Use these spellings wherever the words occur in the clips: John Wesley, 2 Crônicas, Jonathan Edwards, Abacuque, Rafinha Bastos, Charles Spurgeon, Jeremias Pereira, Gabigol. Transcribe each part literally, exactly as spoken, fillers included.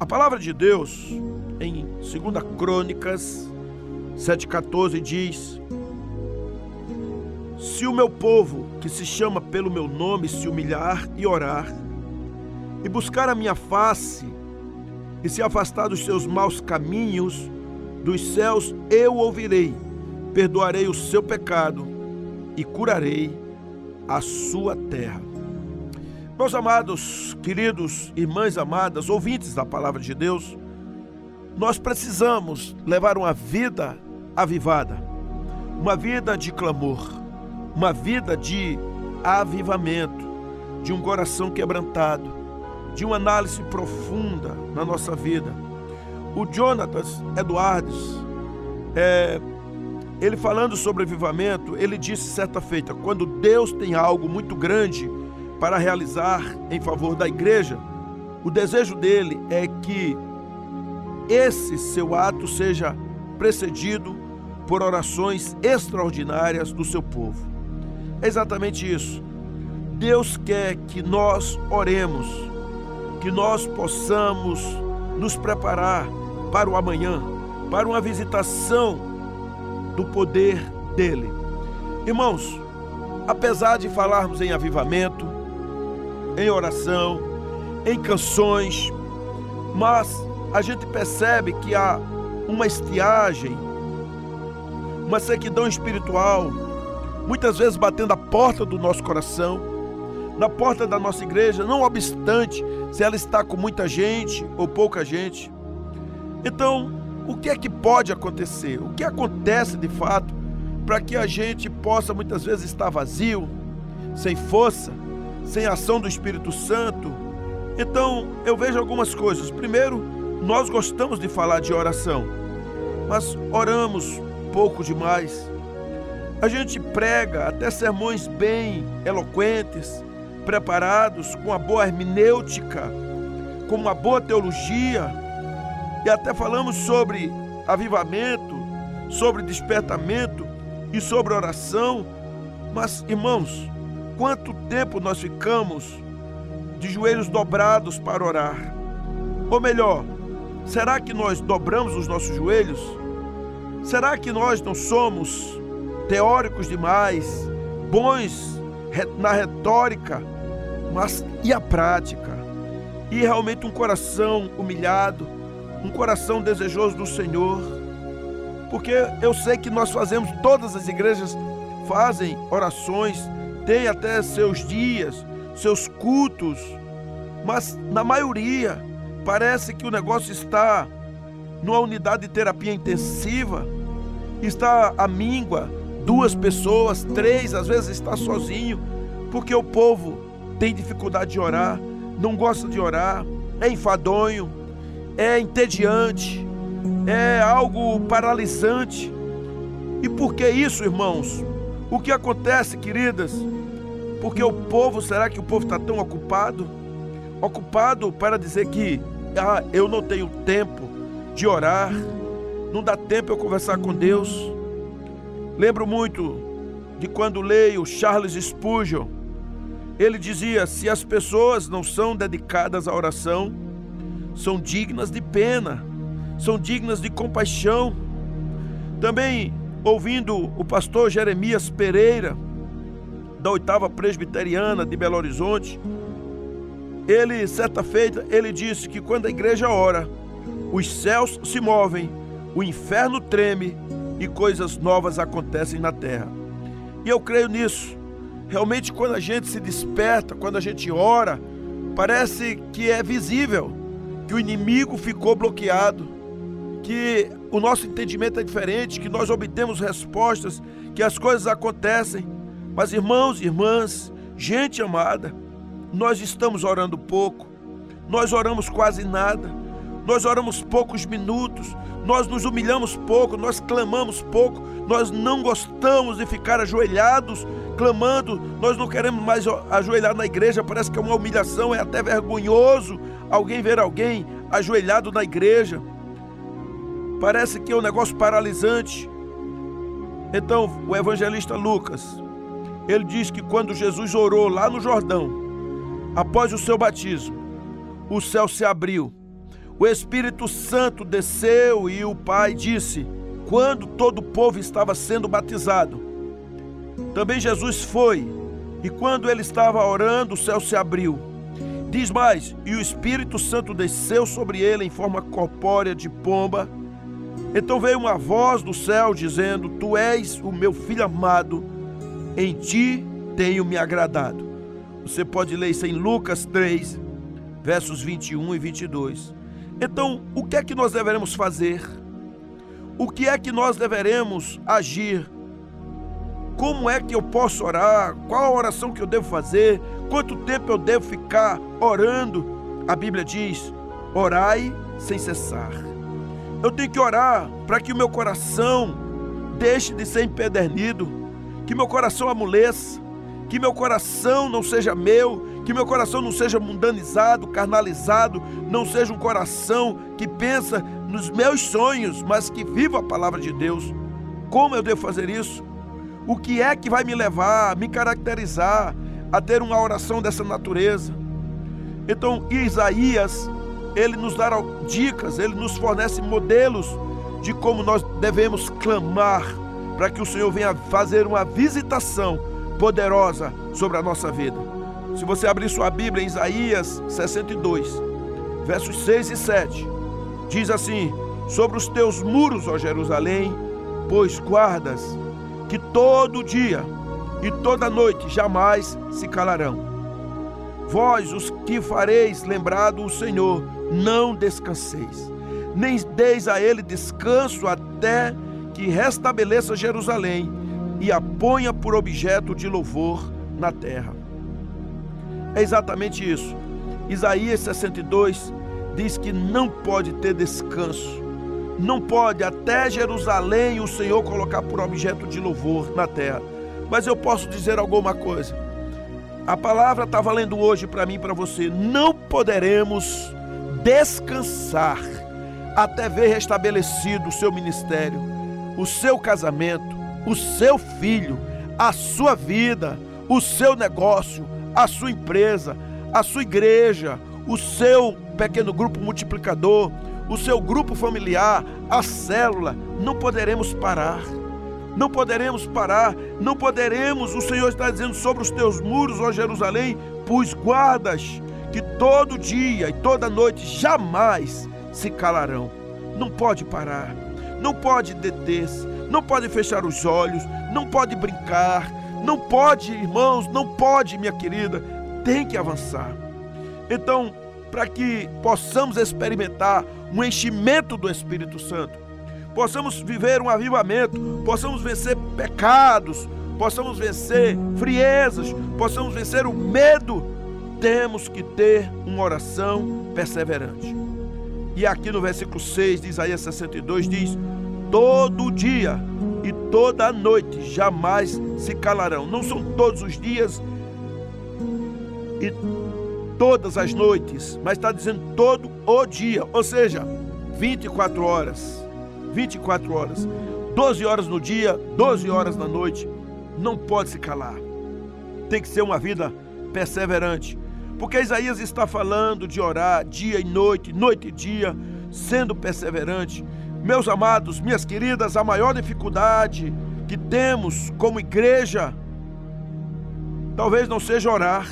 A palavra de Deus, em Segunda Crônicas sete, quatorze, diz: se o meu povo, que se chama pelo meu nome, se humilhar e orar, e buscar a minha face, e se afastar dos seus maus caminhos, dos céus eu ouvirei, perdoarei o seu pecado e curarei a sua terra. Meus amados, queridos, irmãs amadas, ouvintes da palavra de Deus, nós precisamos levar uma vida avivada, uma vida de clamor, uma vida de avivamento, de um coração quebrantado, de uma análise profunda na nossa vida. O Jonathan Edwards, é, ele falando sobre avivamento, ele disse certa feita: quando Deus tem algo muito grande para realizar em favor da igreja, o desejo dele é que esse seu ato seja precedido por orações extraordinárias do seu povo. É exatamente isso. Deus quer que nós oremos, que nós possamos nos preparar para o amanhã, para uma visitação do poder dele. Irmãos, apesar de falarmos em avivamento, em oração, em canções, mas a gente percebe que há uma estiagem, uma sequidão espiritual, muitas vezes batendo a porta do nosso coração, na porta da nossa igreja, não obstante se ela está com muita gente ou pouca gente. Então, o que é que pode acontecer? O que acontece de fato para que a gente possa muitas vezes estar vazio, sem força, sem ação do Espírito Santo? Então, eu vejo algumas coisas. Primeiro, nós gostamos de falar de oração, mas oramos pouco demais. A gente prega até sermões bem eloquentes, preparados, com uma boa hermenêutica, com uma boa teologia, e até falamos sobre avivamento, sobre despertamento e sobre oração. Mas, irmãos, quanto tempo nós ficamos de joelhos dobrados para orar? Ou melhor, será que nós dobramos os nossos joelhos? Será que nós não somos teóricos demais, bons na retórica, mas e a prática? E realmente um coração humilhado, um coração desejoso do Senhor? Porque eu sei que nós fazemos, todas as igrejas fazem orações, têm até seus dias, seus cultos, mas na maioria parece que o negócio está numa unidade de terapia intensiva, está à míngua, duas pessoas, três, às vezes está sozinho, porque o povo tem dificuldade de orar, não gosta de orar, é enfadonho, é entediante, é algo paralisante. E por que isso, irmãos? O que acontece, queridas? Porque o povo, será que o povo está tão ocupado? Ocupado para dizer que ah, eu não tenho tempo de orar, não dá tempo eu conversar com Deus. Lembro muito de quando leio Charles Spurgeon. Ele dizia: se as pessoas não são dedicadas à oração, são dignas de pena, são dignas de compaixão. Também ouvindo o pastor Jeremias Pereira, da oitava presbiteriana de Belo Horizonte, ele, certa feita, ele disse que quando a igreja ora, os céus se movem, o inferno treme e coisas novas acontecem na terra. E eu creio nisso. Realmente, quando a gente se desperta, quando a gente ora, parece que é visível que o inimigo ficou bloqueado, que o nosso entendimento é diferente, que nós obtemos respostas, que as coisas acontecem. Mas, irmãos e irmãs, gente amada, nós estamos orando pouco, nós oramos quase nada, nós oramos poucos minutos, nós nos humilhamos pouco, nós clamamos pouco, nós não gostamos de ficar ajoelhados, clamando, nós não queremos mais ajoelhar na igreja, parece que é uma humilhação, é até vergonhoso alguém ver alguém ajoelhado na igreja, parece que é um negócio paralisante. Então, o evangelista Lucas, ele diz que quando Jesus orou lá no Jordão, após o seu batismo, o céu se abriu, O Espírito Santo desceu e o Pai disse, quando todo o povo estava sendo batizado. Também Jesus foi, e quando ele estava orando, o céu se abriu. Diz mais, e o Espírito Santo desceu sobre ele em forma corpórea de pomba. Então veio uma voz do céu dizendo, tu és o meu filho amado, em ti tenho me agradado. Você pode ler isso em Lucas três, versos vinte e um e vinte e dois. Então, o que é que nós deveremos fazer? O que é que nós deveremos agir? Como é que eu posso orar? Qual a oração que eu devo fazer? Quanto tempo eu devo ficar orando? A Bíblia diz, orai sem cessar. Eu tenho que orar para que o meu coração deixe de ser empedernido, que meu coração amoleça, que meu coração não seja meu, que meu coração não seja mundanizado, carnalizado, não seja um coração que pensa nos meus sonhos, mas que viva a palavra de Deus. Como eu devo fazer isso? O que é que vai me levar, me caracterizar a ter uma oração dessa natureza? Então, Isaías, ele nos dá dicas, ele nos fornece modelos de como nós devemos clamar para que o Senhor venha fazer uma visitação poderosa sobre a nossa vida. Se você abrir sua Bíblia em Isaías sessenta e dois, versos seis e sete, diz assim, sobre os teus muros, ó Jerusalém, pois guardas, que todo dia e toda noite jamais se calarão. Vós, os que fareis lembrado o Senhor, não descanseis, nem deis a ele descanso até que restabeleça Jerusalém e a ponha por objeto de louvor na terra. É exatamente isso. Isaías sessenta e dois diz que não pode ter descanso. Não pode, até Jerusalém, o Senhor colocar por objeto de louvor na terra. Mas eu posso dizer alguma coisa. A palavra está valendo hoje para mim e para você. Não poderemos descansar até ver restabelecido o seu ministério, o seu casamento, o seu filho, a sua vida, o seu negócio, a sua empresa, a sua igreja, o seu pequeno grupo multiplicador, o seu grupo familiar, a célula. Não poderemos parar, não poderemos parar, não poderemos. O Senhor está dizendo sobre os teus muros, ó Jerusalém, pus guardas, que todo dia e toda noite jamais se calarão. Não pode parar, não pode deter-se, não pode fechar os olhos, não pode brincar, não pode, irmãos, não pode, minha querida, tem que avançar. Então, para que possamos experimentar um enchimento do Espírito Santo, possamos viver um avivamento, possamos vencer pecados, possamos vencer friezas, possamos vencer o medo, temos que ter uma oração perseverante. E aqui no versículo seis de Isaías sessenta e dois diz, todo dia e toda noite jamais se calarão. Não são todos os dias e todas as noites, mas está dizendo todo o dia, ou seja, vinte e quatro horas, vinte e quatro horas, doze horas no dia, doze horas na noite, não pode se calar. Tem que ser uma vida perseverante, porque Isaías está falando de orar dia e noite, noite e dia, sendo perseverante. Meus amados, minhas queridas, a maior dificuldade que temos como igreja, talvez não seja orar,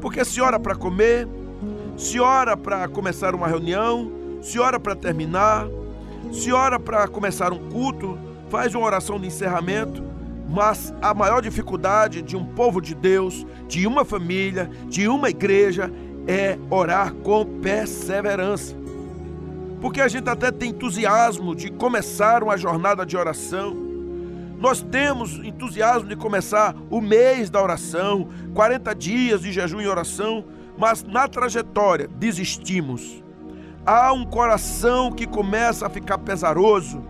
porque se ora para comer, se ora para começar uma reunião, se ora para terminar, se ora para começar um culto, faz uma oração de encerramento, mas a maior dificuldade de um povo de Deus, de uma família, de uma igreja, é orar com perseverança. Porque a gente até tem entusiasmo de começar uma jornada de oração. Nós temos entusiasmo de começar o mês da oração, quarenta dias de jejum e oração, mas na trajetória desistimos. Há um coração que começa a ficar pesaroso.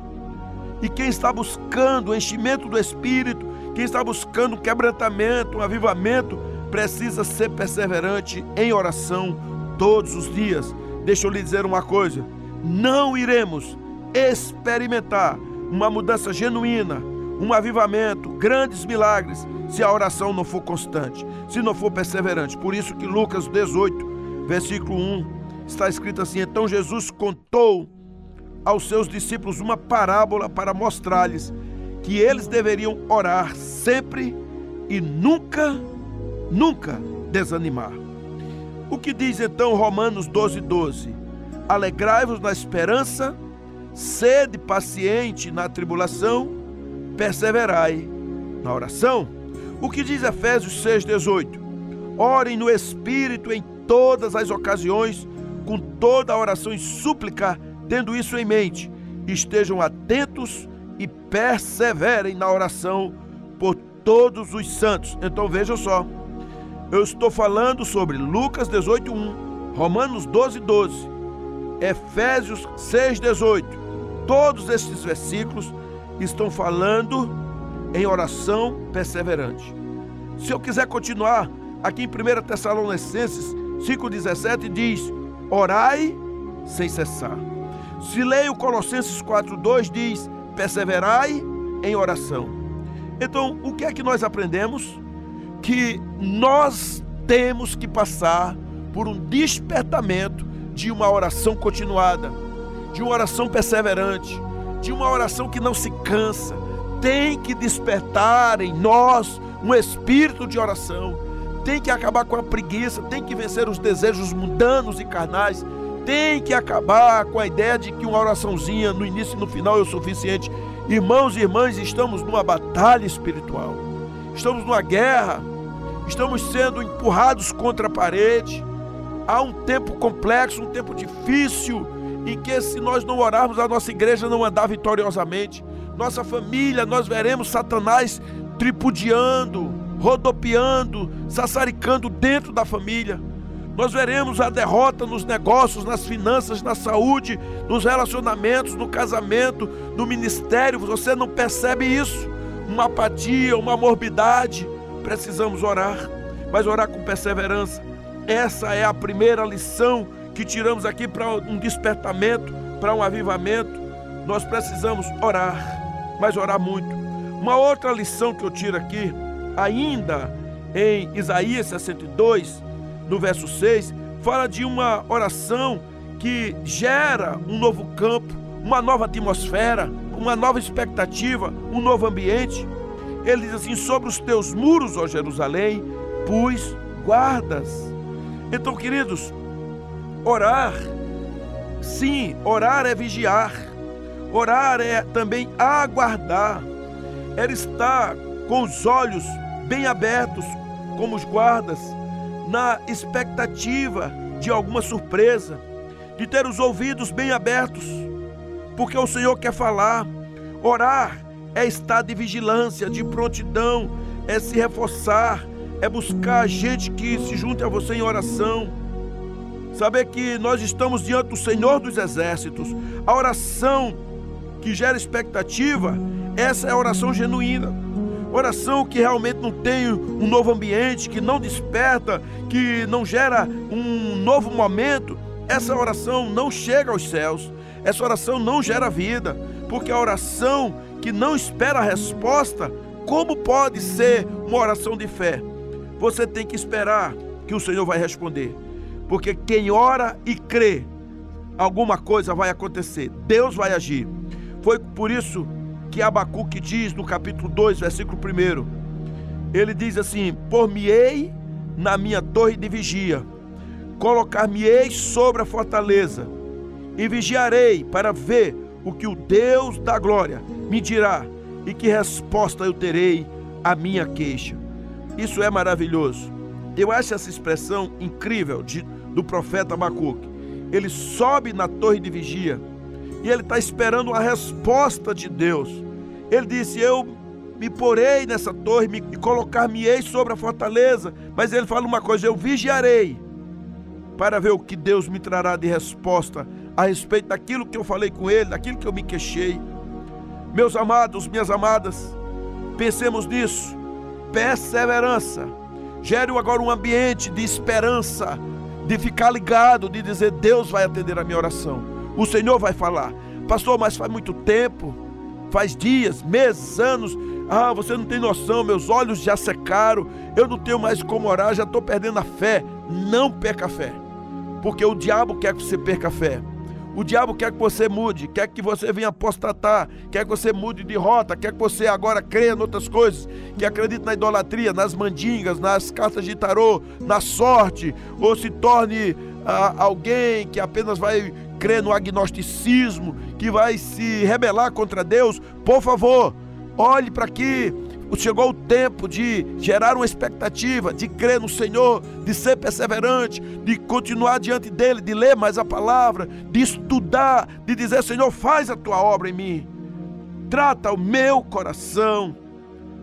E quem está buscando o enchimento do Espírito, quem está buscando um quebrantamento, um avivamento, precisa ser perseverante em oração todos os dias. Deixa eu lhe dizer uma coisa, não iremos experimentar uma mudança genuína, um avivamento, grandes milagres, se a oração não for constante, se não for perseverante. Por isso que Lucas dezoito, versículo um, está escrito assim: então Jesus contou aos seus discípulos uma parábola para mostrar-lhes que eles deveriam orar sempre e nunca, nunca desanimar. O que diz então Romanos doze, doze? Alegrai-vos na esperança, sede paciente na tribulação, perseverai na oração. O que diz Efésios seis, dezoito? Orem no Espírito em todas as ocasiões, com toda a oração e súplica, tendo isso em mente. Estejam atentos e perseverem na oração por todos os santos. Então vejam só, eu estou falando sobre Lucas dezoito, um, Romanos doze, doze, Efésios seis, dezoito. Todos estes versículos estão falando em oração perseverante. Se eu quiser continuar, aqui em primeira Tessalonicenses cinco, dezessete diz: orai sem cessar. Se leio Colossenses quatro, dois, diz: perseverai em oração. Então, o que é que nós aprendemos? Que nós temos que passar por um despertamento de uma oração continuada, de uma oração perseverante, de uma oração que não se cansa. Tem que despertar em nós um espírito de oração. Tem que acabar com a preguiça, tem que vencer os desejos mundanos e carnais, tem que acabar com a ideia de que uma oraçãozinha no início e no final é o suficiente. Irmãos e irmãs, estamos numa batalha espiritual, estamos numa guerra, estamos sendo empurrados contra a parede. Há um tempo complexo, um tempo difícil, em que se nós não orarmos, a nossa igreja não andar vitoriosamente. Nossa família, nós veremos Satanás tripudiando, rodopiando, sassaricando dentro da família. Nós veremos a derrota nos negócios, nas finanças, na saúde, nos relacionamentos, no casamento, no ministério. Você não percebe isso? Uma apatia, uma morbidade. Precisamos orar, mas orar com perseverança. Essa é a primeira lição que tiramos aqui para um despertamento, para um avivamento. Nós precisamos orar, mas orar muito. Uma outra lição que eu tiro aqui, ainda em Isaías sessenta e dois, no verso seis, fala de uma oração que gera um novo campo, uma nova atmosfera, uma nova expectativa, um novo ambiente. Ele diz assim: sobre os teus muros, ó Jerusalém, pus guardas. Então, queridos, orar, sim, orar é vigiar, orar é também aguardar, é estar com os olhos bem abertos, como os guardas, na expectativa de alguma surpresa, de ter os ouvidos bem abertos, porque o Senhor quer falar. Orar é estar de vigilância, de prontidão, é se reforçar, é buscar gente que se junte a você em oração. Saber que nós estamos diante do Senhor dos Exércitos. A oração que gera expectativa, essa é a oração genuína. Oração que realmente não tem um novo ambiente, que não desperta, que não gera um novo momento. Essa oração não chega aos céus. Essa oração não gera vida, porque a oração que não espera a resposta, como pode ser uma oração de fé? Você tem que esperar que o Senhor vai responder, porque quem ora e crê, alguma coisa vai acontecer, Deus vai agir. Foi por isso que Abacuque diz no capítulo dois, versículo um, ele diz assim: por-me-ei na minha torre de vigia, colocar-me-ei sobre a fortaleza, e vigiarei para ver o que o Deus da glória me dirá, e que resposta eu terei à minha queixa. Isso é maravilhoso. Eu acho essa expressão incrível de, do profeta Abacuque. Ele sobe na torre de vigia e ele está esperando a resposta de Deus. Ele disse: eu me porei nessa torre me, e colocar-me-ei sobre a fortaleza. Mas ele fala uma coisa: eu vigiarei para ver o que Deus me trará de resposta a respeito daquilo que eu falei com ele, daquilo que eu me queixei. Meus amados, minhas amadas, pensemos nisso. Perseverança. Gere agora um ambiente de esperança, de ficar ligado, de dizer: Deus vai atender a minha oração, o Senhor vai falar. Pastor, mas faz muito tempo, faz dias, meses, anos. Ah, você não tem noção, meus olhos já secaram, eu não tenho mais como orar, já estou perdendo a fé. Não perca a fé. Porque o diabo quer que você perca a fé. O diabo quer que você mude, quer que você venha apostatar, quer que você mude de rota, quer que você agora creia em outras coisas, que acredite na idolatria, nas mandingas, nas cartas de tarô, na sorte, ou se torne ah, alguém que apenas vai crer no agnosticismo, que vai se rebelar contra Deus. Por favor, olhe para aqui. Chegou o tempo de gerar uma expectativa, de crer no Senhor, de ser perseverante, de continuar diante dEle, de ler mais a palavra, de estudar, de dizer: Senhor, faz a tua obra em mim, trata o meu coração.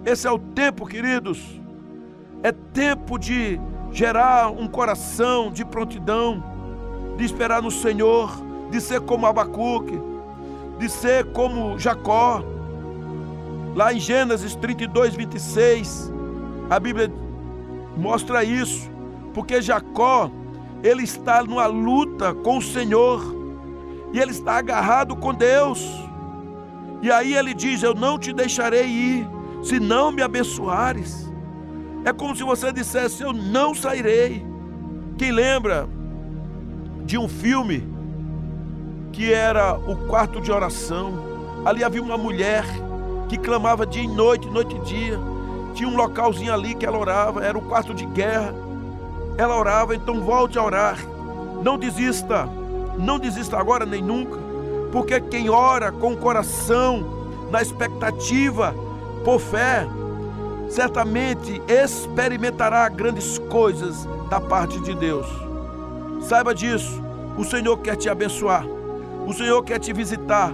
Esse é o tempo, queridos, é tempo de gerar um coração de prontidão, de esperar no Senhor, de ser como Abacuque, de ser como Jacó. Lá em Gênesis trinta e dois, vinte e seis, a Bíblia mostra isso, porque Jacó, ele está numa luta com o Senhor, e ele está agarrado com Deus, e aí ele diz: eu não te deixarei ir, se não me abençoares. É como se você dissesse: eu não sairei. Quem lembra de um filme que era O Quarto de Oração? Ali havia uma mulher que clamava dia e noite, noite e dia. Tinha um localzinho ali que ela orava, era o quarto de guerra. Ela orava. Então volte a orar, não desista, não desista agora nem nunca, porque quem ora com o coração, na expectativa, por fé, certamente experimentará grandes coisas da parte de Deus. Saiba disso, o Senhor quer te abençoar, o Senhor quer te visitar,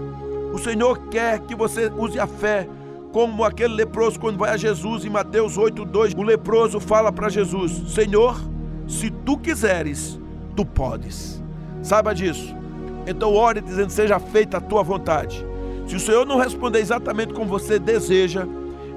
o Senhor quer que você use a fé, como aquele leproso quando vai a Jesus em Mateus oito, dois. O leproso fala para Jesus: Senhor, se tu quiseres, tu podes. Saiba disso. Então ore dizendo: seja feita a tua vontade. Se o Senhor não responder exatamente como você deseja,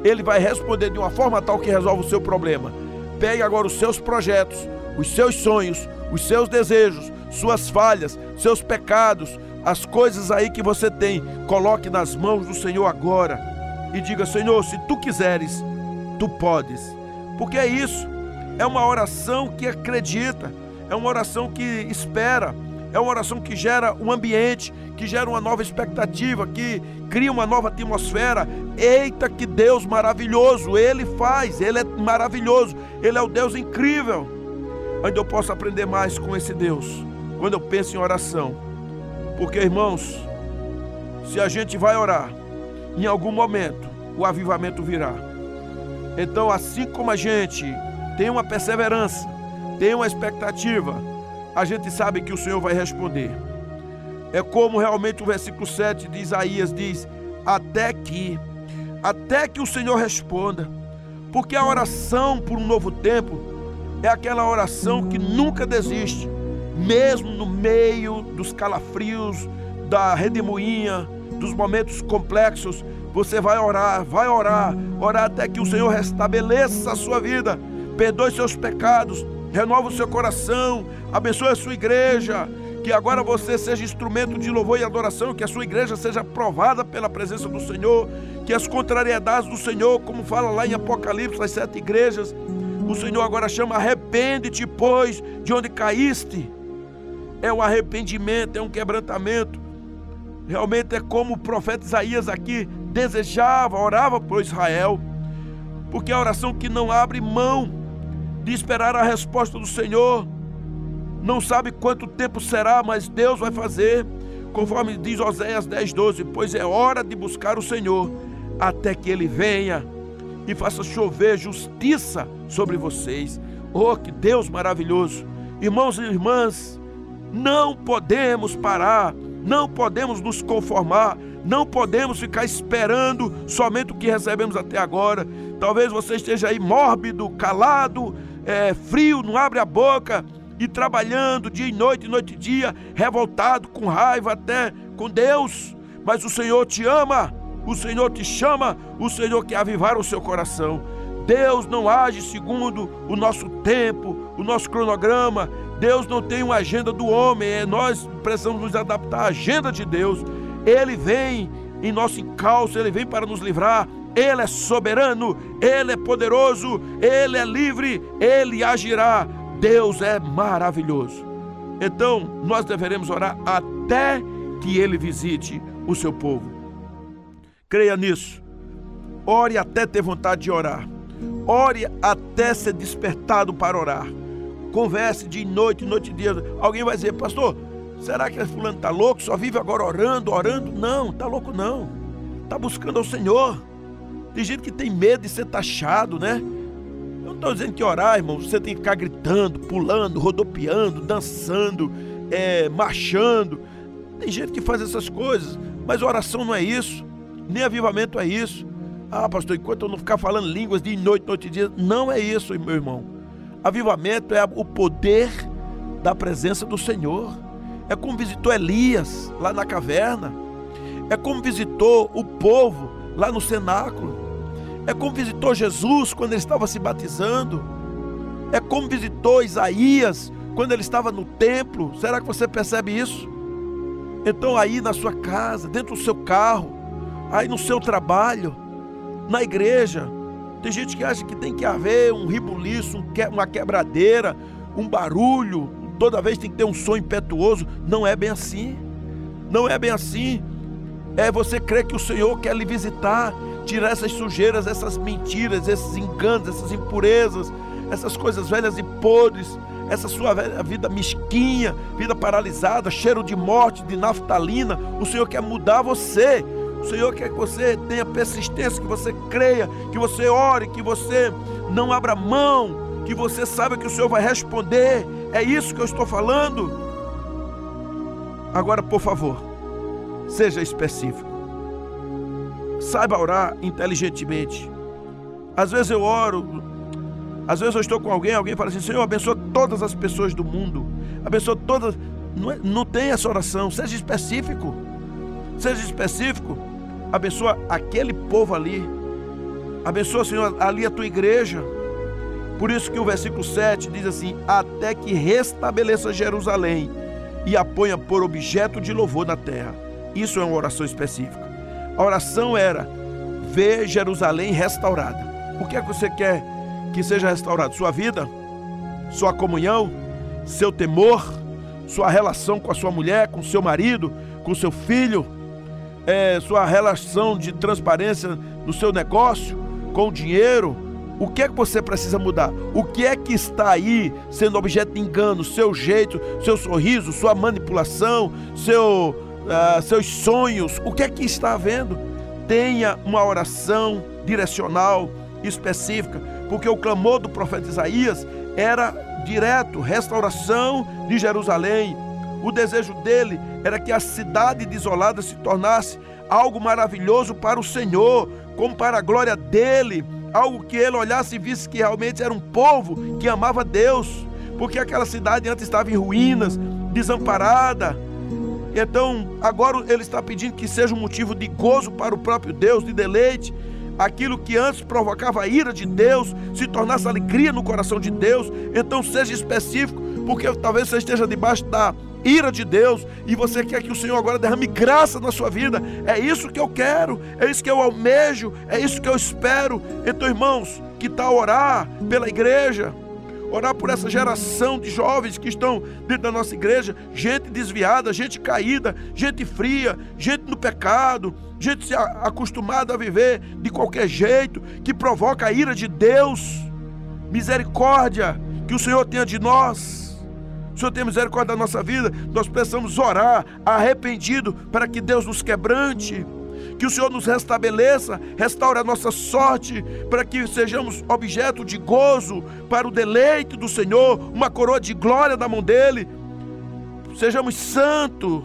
Ele vai responder de uma forma tal que resolve o seu problema. Pegue agora os seus projetos, os seus sonhos, os seus desejos, suas falhas, seus pecados, as coisas aí que você tem, coloque nas mãos do Senhor agora e diga: Senhor, se tu quiseres, tu podes. Porque é isso, é uma oração que acredita, é uma oração que espera, é uma oração que gera um ambiente, que gera uma nova expectativa, que cria uma nova atmosfera. Eita, que Deus maravilhoso! Ele faz, Ele é maravilhoso, Ele é o Deus incrível. Ainda eu posso aprender mais com esse Deus quando eu penso em oração. Porque, irmãos, se a gente vai orar, em algum momento o avivamento virá. Então, assim como a gente tem uma perseverança, tem uma expectativa, a gente sabe que o Senhor vai responder. É como realmente o versículo sete de Isaías diz: até que, até que o Senhor responda. Porque a oração por um novo tempo é aquela oração que nunca desiste, mesmo no meio dos calafrios, da redemoinha, dos momentos complexos. Você vai orar, vai orar, orar até que o Senhor restabeleça a sua vida, perdoe seus pecados, renova o seu coração, abençoe a sua igreja, que agora você seja instrumento de louvor e adoração, que a sua igreja seja aprovada pela presença do Senhor, que as contrariedades do Senhor, como fala lá em Apocalipse, as sete igrejas, o Senhor agora chama: arrepende-te, pois, de onde caíste. É um arrependimento, é um quebrantamento. Realmente é como o profeta Isaías aqui desejava, orava por Israel. Porque é a oração que não abre mão de esperar a resposta do Senhor. Não sabe quanto tempo será, mas Deus vai fazer. Conforme diz Oséias dez, doze, pois é hora de buscar o Senhor até que Ele venha e faça chover justiça sobre vocês. Oh, que Deus maravilhoso! Irmãos e irmãs, não podemos parar, não podemos nos conformar, não podemos ficar esperando somente o que recebemos até agora. Talvez você esteja aí mórbido, calado, é, frio, não abre a boca, e trabalhando dia e noite, noite e dia, revoltado, com raiva até com Deus. Mas o Senhor te ama, o Senhor te chama, o Senhor quer avivar o seu coração. Deus não age segundo o nosso tempo, o nosso cronograma. Deus não tem uma agenda do homem, nós precisamos nos adaptar à agenda de Deus. Ele vem em nosso encalço, Ele vem para nos livrar. Ele é soberano, Ele é poderoso, Ele é livre, Ele agirá. Deus é maravilhoso. Então, nós deveremos orar até que ele visite o seu povo. Creia nisso. Ore até ter vontade de orar. Ore até ser despertado para orar. Converse de noite, noite e dia. Alguém vai dizer, pastor, será que fulano está louco? Só vive agora orando, orando? Não, está louco não. Está buscando ao Senhor. Tem gente que tem medo de ser taxado, né? Eu não estou dizendo que orar, irmão, você tem que ficar gritando, pulando, rodopiando, dançando, é, marchando. Tem gente que faz essas coisas, mas oração não é isso, nem avivamento é isso. Ah, pastor, enquanto eu não ficar falando línguas de noite, noite e dia, não é isso, meu irmão. Avivamento é o poder da presença do Senhor. É como visitou Elias lá na caverna. É como visitou o povo lá no cenáculo. É como visitou Jesus quando ele estava se batizando. É como visitou Isaías quando ele estava no templo. Será que você percebe isso? Então aí na sua casa, dentro do seu carro, aí no seu trabalho, na igreja. Tem gente que acha que tem que haver um ribuliço, um que... uma quebradeira, um barulho. Toda vez tem que ter um som impetuoso. Não é bem assim. Não é bem assim. É você crer que o Senhor quer lhe visitar, tirar essas sujeiras, essas mentiras, esses enganos, essas impurezas, essas coisas velhas e podres, essa sua vida mesquinha, vida paralisada, cheiro de morte, de naftalina. O Senhor quer mudar você. O Senhor quer que você tenha persistência, que você creia, que você ore, que você não abra mão, que você saiba que o Senhor vai responder. É isso que eu estou falando. Agora, por favor, seja específico. Saiba orar inteligentemente. Às vezes eu oro, às vezes eu estou com alguém, alguém fala assim, Senhor, abençoa todas as pessoas do mundo, abençoa todas. Não, é, não tem essa oração, seja específico. Seja específico. Abençoa aquele povo ali. Abençoa, Senhor, ali a tua igreja. Por isso que o versículo sete diz assim, até que restabeleça Jerusalém e a ponha por objeto de louvor na terra. Isso é uma oração específica. A oração era ver Jerusalém restaurada. O que é que você quer que seja restaurado? Sua vida, sua comunhão, seu temor, sua relação com a sua mulher, com seu marido, com seu filho, é, sua relação de transparência no seu negócio, com o dinheiro. O que é que você precisa mudar? O que é que está aí sendo objeto de engano? Seu jeito, seu sorriso, sua manipulação, seu, uh, seus sonhos. O que é que está havendo? Tenha uma oração direcional, específica, porque o clamor do profeta Isaías era direto, restauração de Jerusalém. O desejo dele era que a cidade desolada se tornasse algo maravilhoso para o Senhor, como para a glória dele, algo que ele olhasse e visse que realmente era um povo que amava Deus, porque aquela cidade antes estava em ruínas, desamparada. Então agora ele está pedindo que seja um motivo de gozo para o próprio Deus, de deleite. Aquilo que antes provocava a ira de Deus se tornasse alegria no coração de Deus. Então seja específico, porque talvez você esteja debaixo da ira de Deus e você quer que o Senhor agora derrame graça na sua vida. É isso que eu quero, é isso que eu almejo, é isso que eu espero. Então, irmãos, que tal orar pela igreja? Orar por essa geração de jovens que estão dentro da nossa igreja, gente desviada, gente caída, gente fria, gente no pecado, gente acostumada a viver de qualquer jeito, que provoca a ira de Deus. Misericórdia que o Senhor tenha de nós. O Senhor tem misericórdia da nossa vida. Nós precisamos orar arrependido para que Deus nos quebrante, que o Senhor nos restabeleça, restaure a nossa sorte, para que sejamos objeto de gozo para o deleite do Senhor, uma coroa de glória da mão dele. Sejamos santos,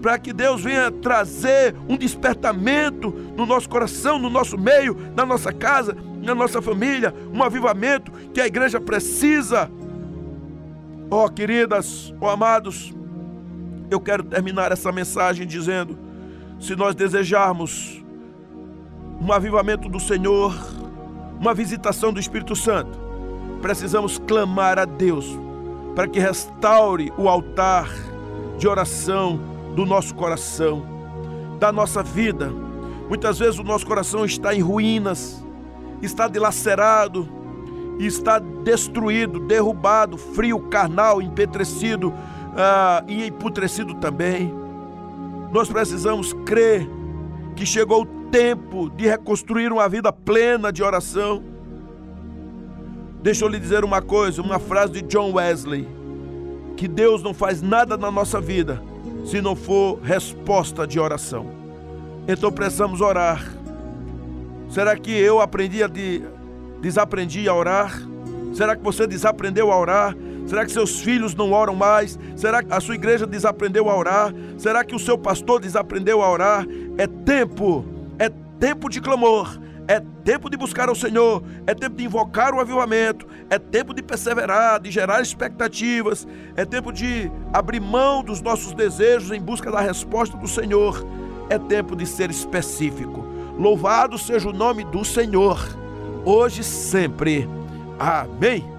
para que Deus venha trazer um despertamento no nosso coração, no nosso meio, na nossa casa, na nossa família, um avivamento que a igreja precisa. Ó oh, queridas, ó oh, amados, eu quero terminar essa mensagem dizendo, se nós desejarmos um avivamento do Senhor, uma visitação do Espírito Santo, precisamos clamar a Deus para que restaure o altar de oração do nosso coração, da nossa vida. Muitas vezes o nosso coração está em ruínas, está dilacerado, está destruído, derrubado, frio, carnal, empetrecido, ah, e emputrecido também. Nós precisamos crer que chegou o tempo de reconstruir uma vida plena de oração. Deixa eu lhe dizer uma coisa, uma frase de John Wesley, que Deus não faz nada na nossa vida se não for resposta de oração. Então precisamos orar. Será que eu aprendi a de, desaprendi a orar? Será que você desaprendeu a orar? Será que seus filhos não oram mais? Será que a sua igreja desaprendeu a orar? Será que o seu pastor desaprendeu a orar? É tempo, é tempo de clamor, é tempo de buscar ao Senhor, é tempo de invocar o avivamento, é tempo de perseverar, de gerar expectativas, é tempo de abrir mão dos nossos desejos em busca da resposta do Senhor, é tempo de ser específico. Louvado seja o nome do Senhor, hoje e sempre. Amém.